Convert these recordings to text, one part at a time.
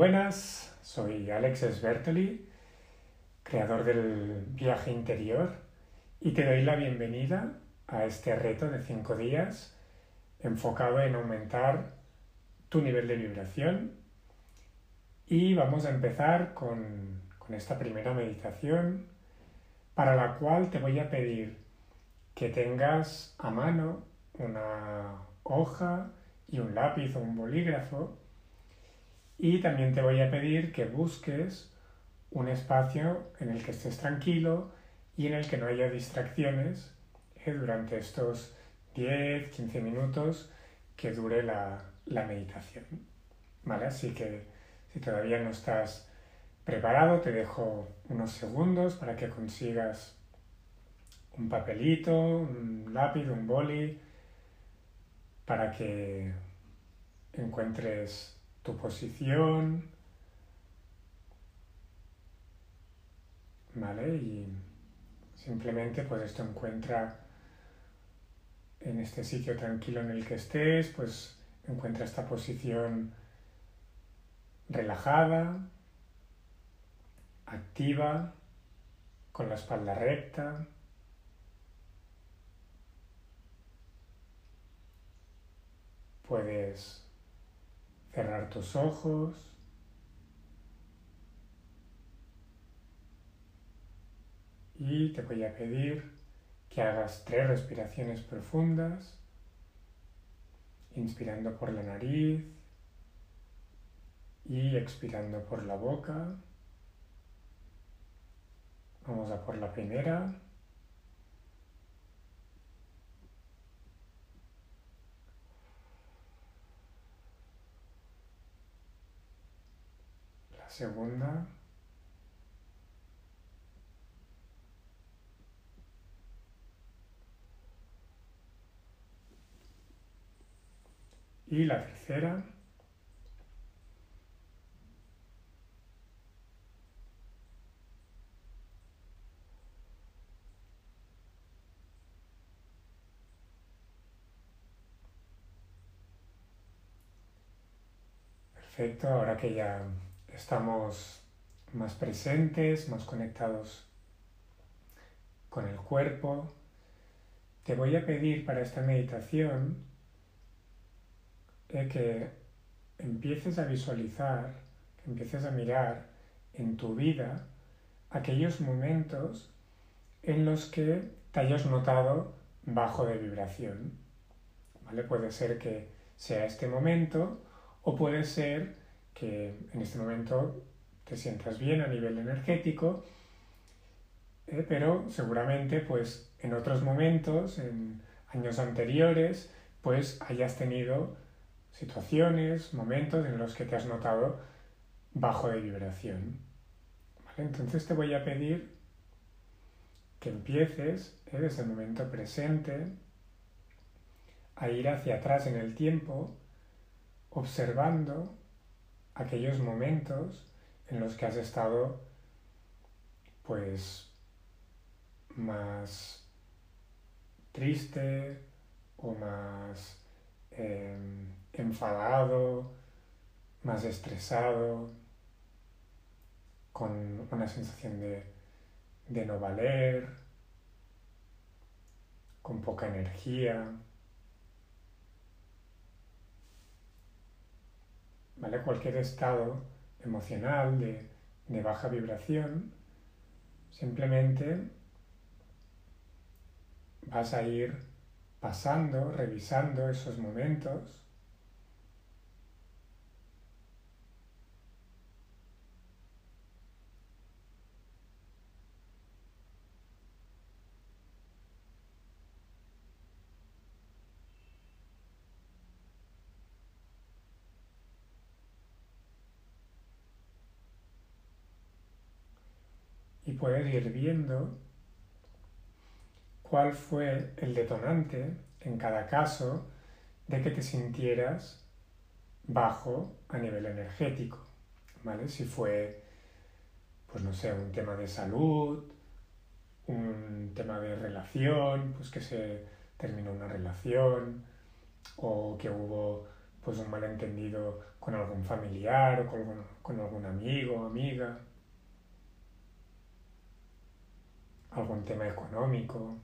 buenas, soy Alex Sbertoli, creador del Viaje Interior, y te doy la bienvenida a este reto de 5 días enfocado en aumentar tu nivel de vibración. Y vamos a empezar con esta primera meditación, para la cual te voy a pedir que tengas a mano una hoja y un lápiz o un bolígrafo, y también te voy a pedir que busques un espacio en el que estés tranquilo y en el que no haya distracciones durante estos 10-15 minutos que dure la meditación, ¿vale? Así que si todavía no estás preparado, te dejo unos segundos para que consigas un papelito, un lápiz, un boli, para que encuentres tu posición, ¿vale? Y simplemente, pues esto, encuentra en este sitio tranquilo en el que estés, pues encuentra esta posición relajada, activa, con la espalda recta. Puedes cerrar tus ojos y te voy a pedir que hagas 3 respiraciones profundas, inspirando por la nariz y expirando por la boca. Vamos a por la primera. Segunda. Y la tercera. Perfecto, ahora que ya estamos más presentes, más conectados con el cuerpo, te voy a pedir para esta meditación que empieces a visualizar, que empieces a mirar en tu vida aquellos momentos en los que te hayas notado bajo de vibración, ¿vale? Puede ser que sea este momento, o puede ser que en este momento te sientas bien a nivel energético, pero seguramente, pues, en otros momentos, en años anteriores, pues hayas tenido situaciones, momentos en los que te has notado bajo de vibración, ¿vale? Entonces te voy a pedir que empieces desde el momento presente a ir hacia atrás en el tiempo, observando aquellos momentos en los que has estado, pues, más triste o más enfadado, más estresado, con una sensación de no valer, con poca energía, ¿vale? Cualquier estado emocional de baja vibración, simplemente vas a ir pasando, revisando esos momentos y puedes ir viendo cuál fue el detonante, en cada caso, de que te sintieras bajo a nivel energético, ¿vale? Si fue, pues no sé, un tema de salud, un tema de relación, pues que se terminó una relación, o que hubo pues un malentendido con algún familiar o con algún amigo o amiga, algún tema económico.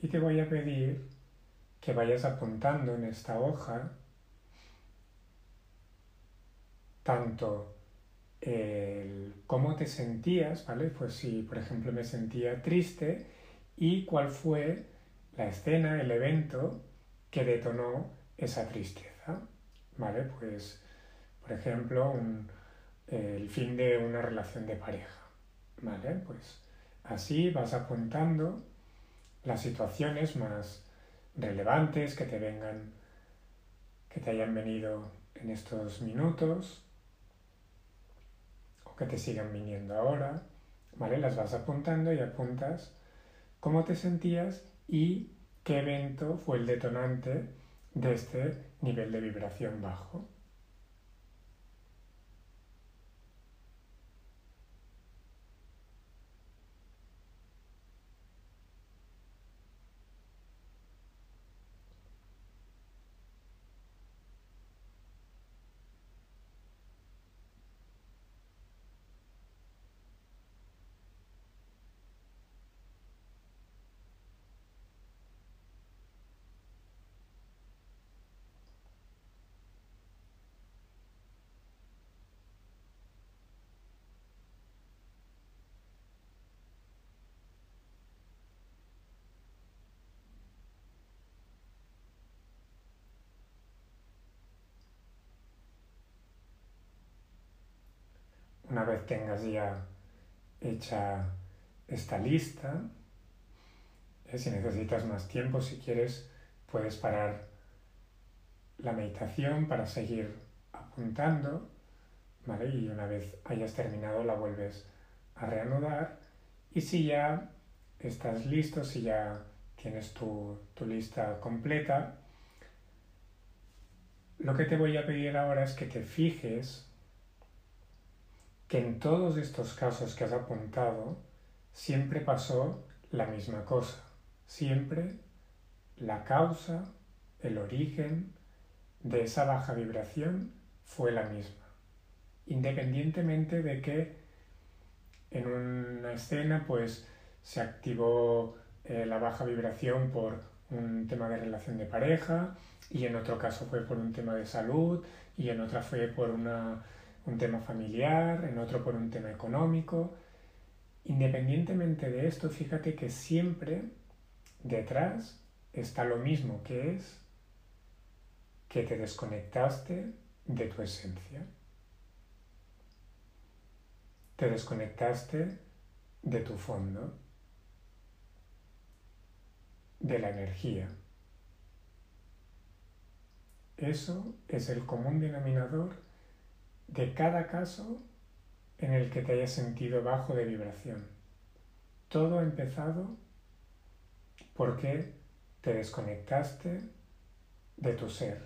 Y te voy a pedir que vayas apuntando en esta hoja tanto el cómo te sentías, ¿vale? Pues si, por ejemplo, me sentía triste y cuál fue la escena, el evento que detonó esa tristeza, ¿vale? Pues, por ejemplo, el fin de una relación de pareja, ¿vale? Pues así vas apuntando las situaciones más relevantes que te hayan venido en estos minutos o que te sigan viniendo ahora, ¿vale? Las vas apuntando y apuntas cómo te sentías y qué evento fue el detonante de este nivel de vibración bajo. Una vez tengas ya hecha esta lista, si necesitas más tiempo, si quieres, puedes parar la meditación para seguir apuntando, ¿vale? Y una vez hayas terminado, la vuelves a reanudar. Y si ya estás listo, si ya tienes tu lista completa, lo que te voy a pedir ahora es que te fijes que en todos estos casos que has apuntado siempre pasó la misma cosa. Siempre la causa, el origen de esa baja vibración fue la misma. Independientemente de que en una escena pues se activó la baja vibración por un tema de relación de pareja y en otro caso fue por un tema de salud y en otra fue por un tema familiar, en otro por un tema económico. Independientemente de esto, fíjate que siempre detrás está lo mismo, que es que te desconectaste de tu esencia. Te desconectaste de tu fondo, de la energía. Eso es el común denominador de cada caso en el que te hayas sentido bajo de vibración. Todo ha empezado porque te desconectaste de tu ser,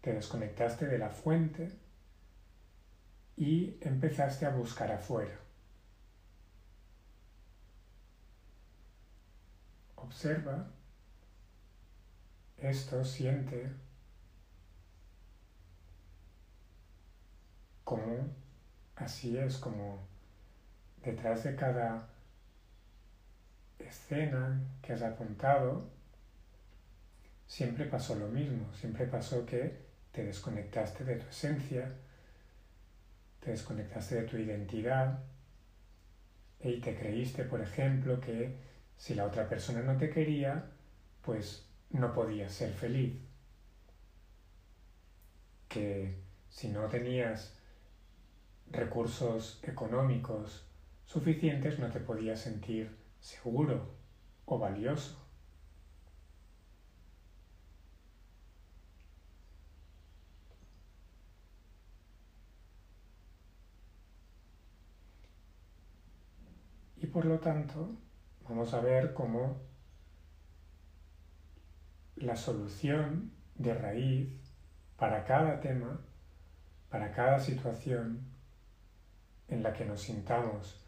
te desconectaste de la fuente y empezaste a buscar afuera. Observa esto, siente como así es, como detrás de cada escena que has apuntado siempre pasó lo mismo, siempre pasó que te desconectaste de tu esencia, te desconectaste de tu identidad y te creíste, por ejemplo, que si la otra persona no te quería, pues no podías ser feliz, que si no tenías recursos económicos suficientes no te podías sentir seguro o valioso. Y por lo tanto, vamos a ver cómo la solución de raíz para cada tema, para cada situación en la que nos sintamos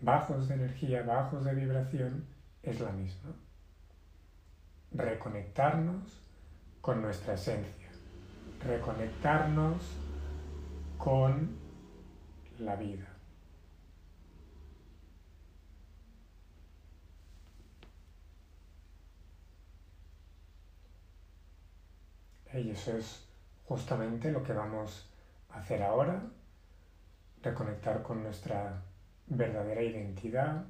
bajos de energía, bajos de vibración, es la misma. Reconectarnos con nuestra esencia, reconectarnos con la vida. Y eso es justamente lo que vamos a hacer ahora, reconectar con nuestra verdadera identidad,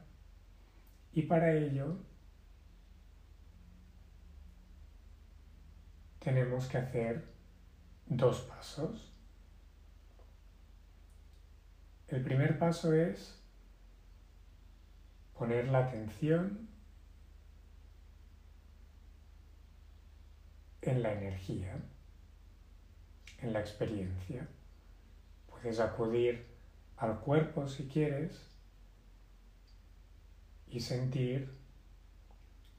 y para ello tenemos que hacer dos pasos. El primer paso es poner la atención en la energía, en la experiencia. Puedes acudir al cuerpo si quieres y sentir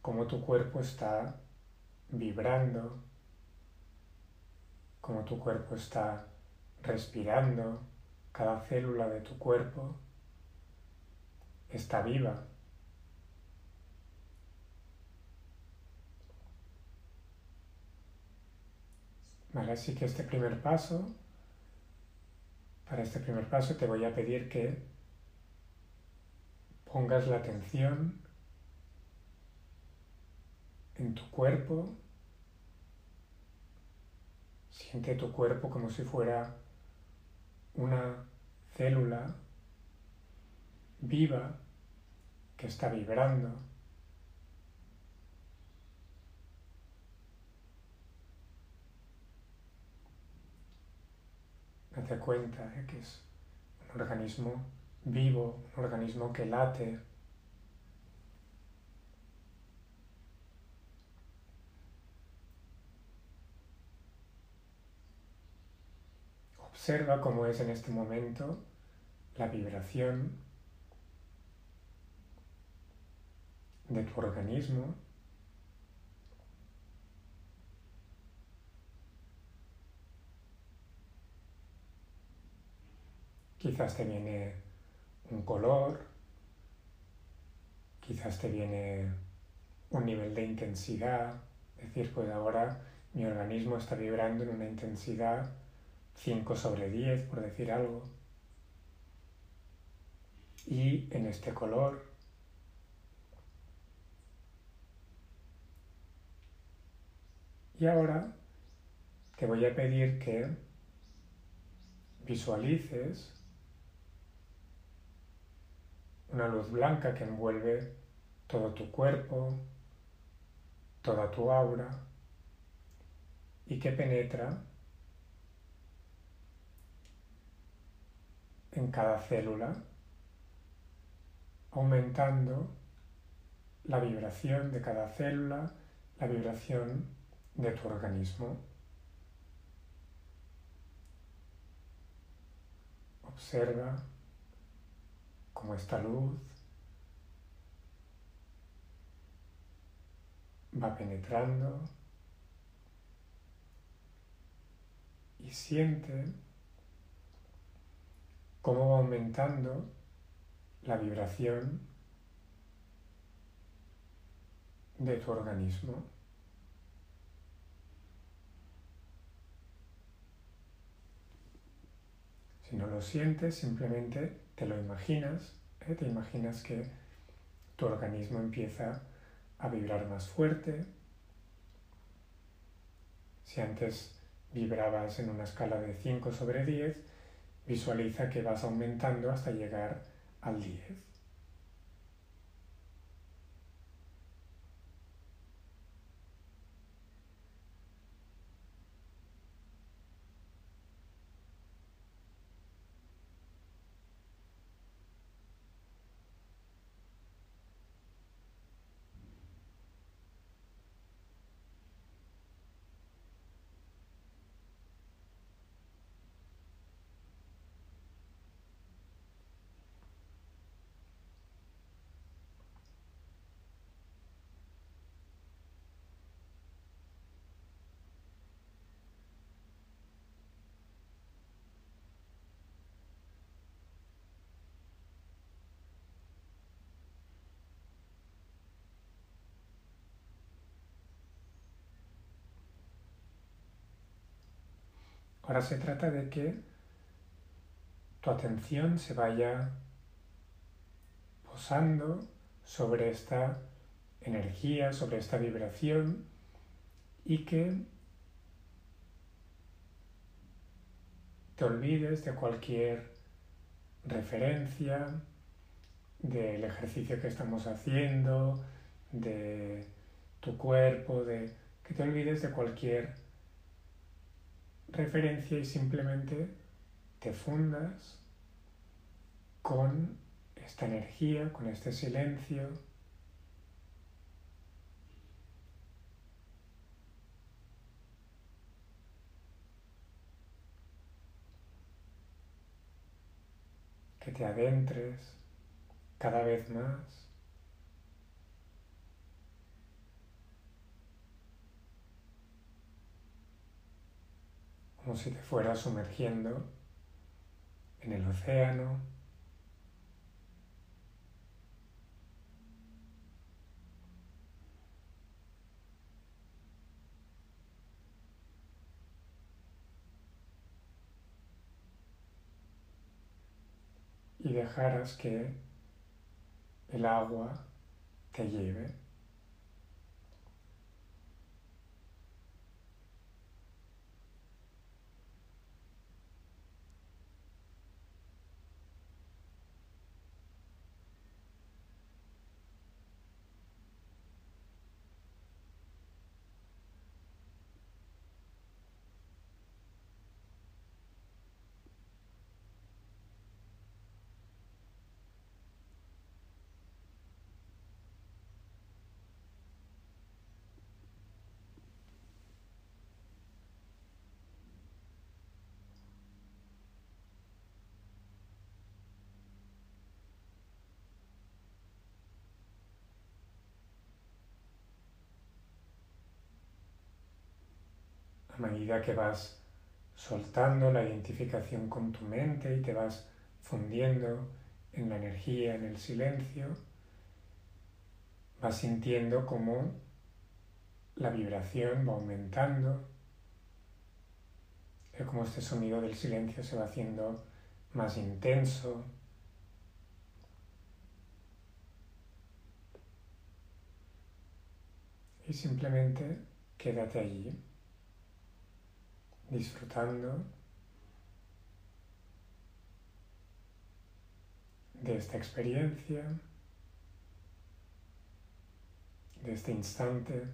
cómo tu cuerpo está vibrando, cómo tu cuerpo está respirando, cada célula de tu cuerpo está viva. Vale, así que para este primer paso te voy a pedir que pongas la atención en tu cuerpo. Siente tu cuerpo como si fuera una célula viva que está vibrando. Date cuenta de que es un organismo vivo, un organismo que late. Observa cómo es en este momento la vibración de tu organismo. Quizás te viene un color, quizás te viene un nivel de intensidad, es decir, pues ahora mi organismo está vibrando en una intensidad 5/10, por decir algo. Y en este color, y ahora te voy a pedir que visualices una luz blanca que envuelve todo tu cuerpo, toda tu aura, y que penetra en cada célula, aumentando la vibración de cada célula, la vibración de tu organismo. Observa cómo esta luz va penetrando y siente cómo va aumentando la vibración de tu organismo. Si no lo sientes, simplemente te lo imaginas, te imaginas que tu organismo empieza a vibrar más fuerte. Si antes vibrabas en una escala de 5/10, visualiza que vas aumentando hasta llegar al 10. Ahora se trata de que tu atención se vaya posando sobre esta energía, sobre esta vibración, y que te olvides de cualquier referencia, del ejercicio que estamos haciendo, de tu cuerpo, de que te olvides de cualquier referencia y simplemente te fundas con esta energía, con este silencio, que te adentres cada vez más como si te fueras sumergiendo en el océano, y dejaras que el agua te lleve. A medida que vas soltando la identificación con tu mente y te vas fundiendo en la energía, en el silencio, vas sintiendo cómo la vibración va aumentando, cómo este sonido del silencio se va haciendo más intenso, y simplemente quédate allí, disfrutando de esta experiencia, de este instante.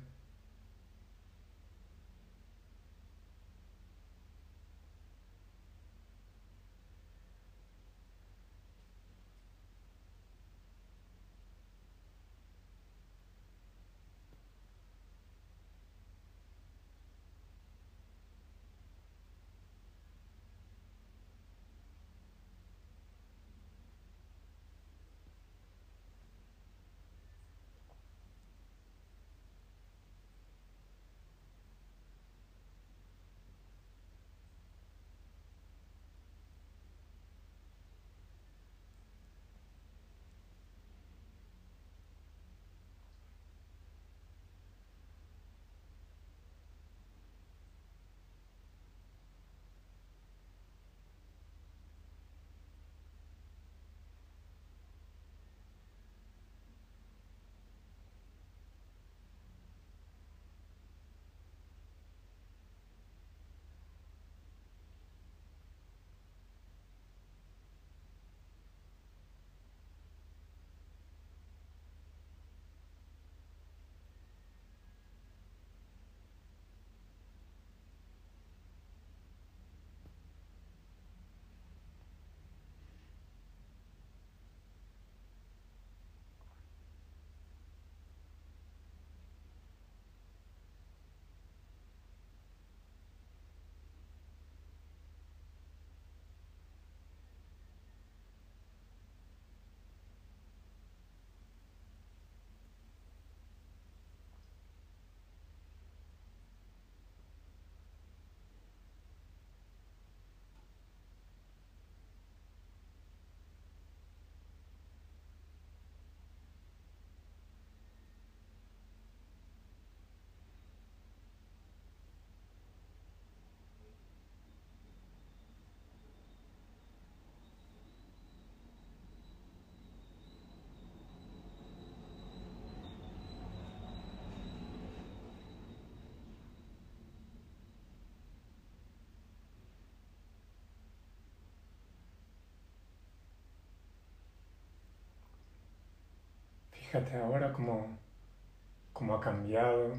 Fíjate ahora cómo ha cambiado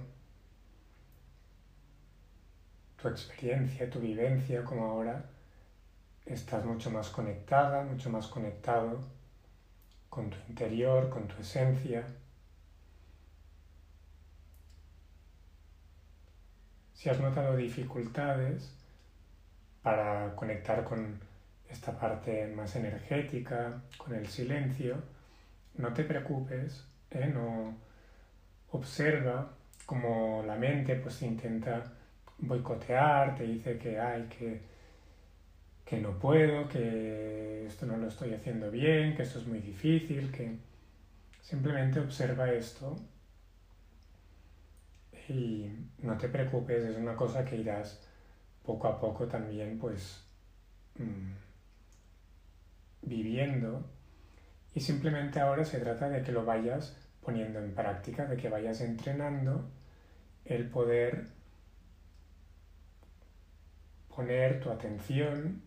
tu experiencia, tu vivencia, cómo ahora estás mucho más conectada, mucho más conectado con tu interior, con tu esencia. Si has notado dificultades para conectar con esta parte más energética, con el silencio, no te preocupes, no observa como la mente pues intenta boicotear, te dice que hay que no puedo, que esto no lo estoy haciendo bien, que esto es muy difícil, que simplemente observa esto y no te preocupes, es una cosa que irás poco a poco también pues viviendo, y simplemente ahora se trata de que lo vayas poniendo en práctica, de que vayas entrenando el poder poner tu atención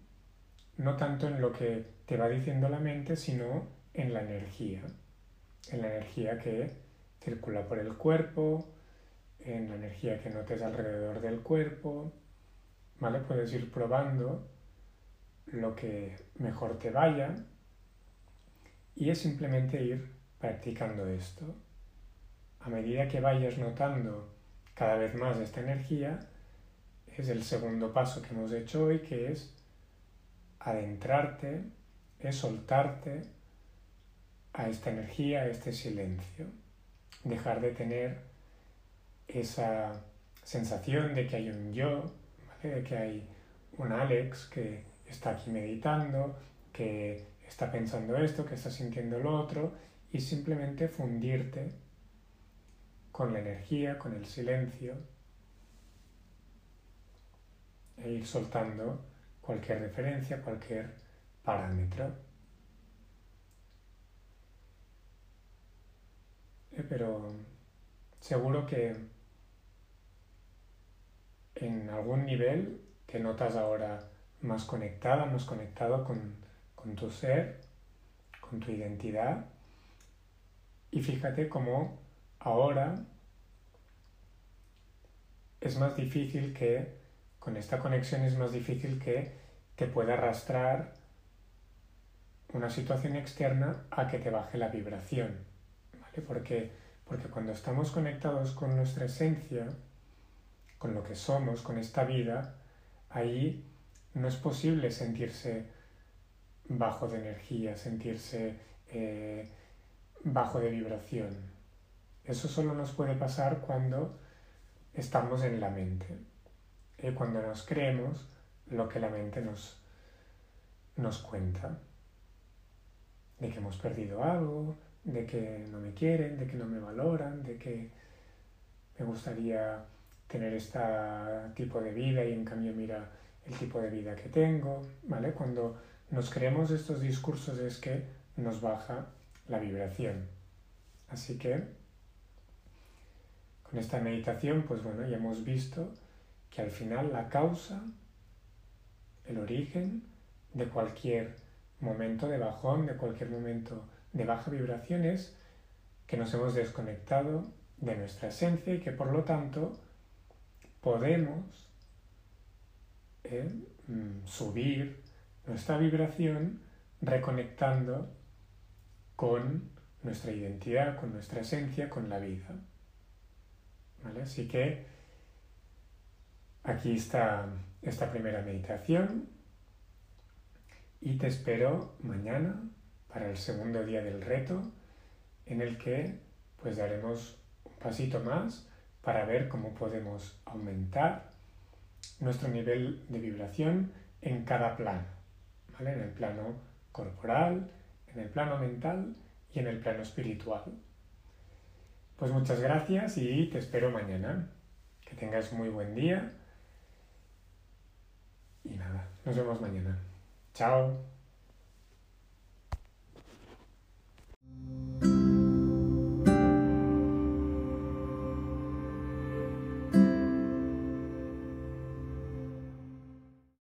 no tanto en lo que te va diciendo la mente, sino en la energía que circula por el cuerpo, en la energía que notes alrededor del cuerpo, ¿vale? Puedes ir probando lo que mejor te vaya y es simplemente ir practicando esto. A medida que vayas notando cada vez más esta energía, es el segundo paso que hemos hecho hoy, que es adentrarte, es soltarte a esta energía, a este silencio. Dejar de tener esa sensación de que hay un yo, ¿vale? De que hay un Alex que está aquí meditando, que está pensando esto, que está sintiendo lo otro, y simplemente fundirte con la energía, con el silencio, e ir soltando cualquier referencia, cualquier parámetro. Pero seguro que en algún nivel te notas ahora más conectada, más conectado con tu ser, con tu identidad. Y fíjate cómo ahora es más difícil que con esta conexión es más difícil que te pueda arrastrar una situación externa a que te baje la vibración, ¿vale? Porque cuando estamos conectados con nuestra esencia, con lo que somos, con esta vida, ahí no es posible sentirse bajo de energía, sentirse bajo de vibración. Eso solo nos puede pasar cuando estamos en la mente. Cuando nos creemos lo que la mente nos cuenta, de que hemos perdido algo, de que no me quieren, de que no me valoran, de que me gustaría tener este tipo de vida y en cambio mira el tipo de vida que tengo, ¿vale? Cuando nos creemos estos discursos es que nos baja la vibración. Así que con esta meditación pues bueno, ya hemos visto que al final la causa, el origen de cualquier momento de bajón, de cualquier momento de baja vibración es que nos hemos desconectado de nuestra esencia y que por lo tanto podemos subir nuestra vibración reconectando con nuestra identidad, con nuestra esencia, con la vida, ¿vale? Así que aquí está esta primera meditación y te espero mañana para el segundo día del reto, en el que pues daremos un pasito más para ver cómo podemos aumentar nuestro nivel de vibración en cada plano, ¿vale? En el plano corporal, en el plano mental y en el plano espiritual. Pues muchas gracias y te espero mañana. Que tengas muy buen día. Y nada, nos vemos mañana. Chao.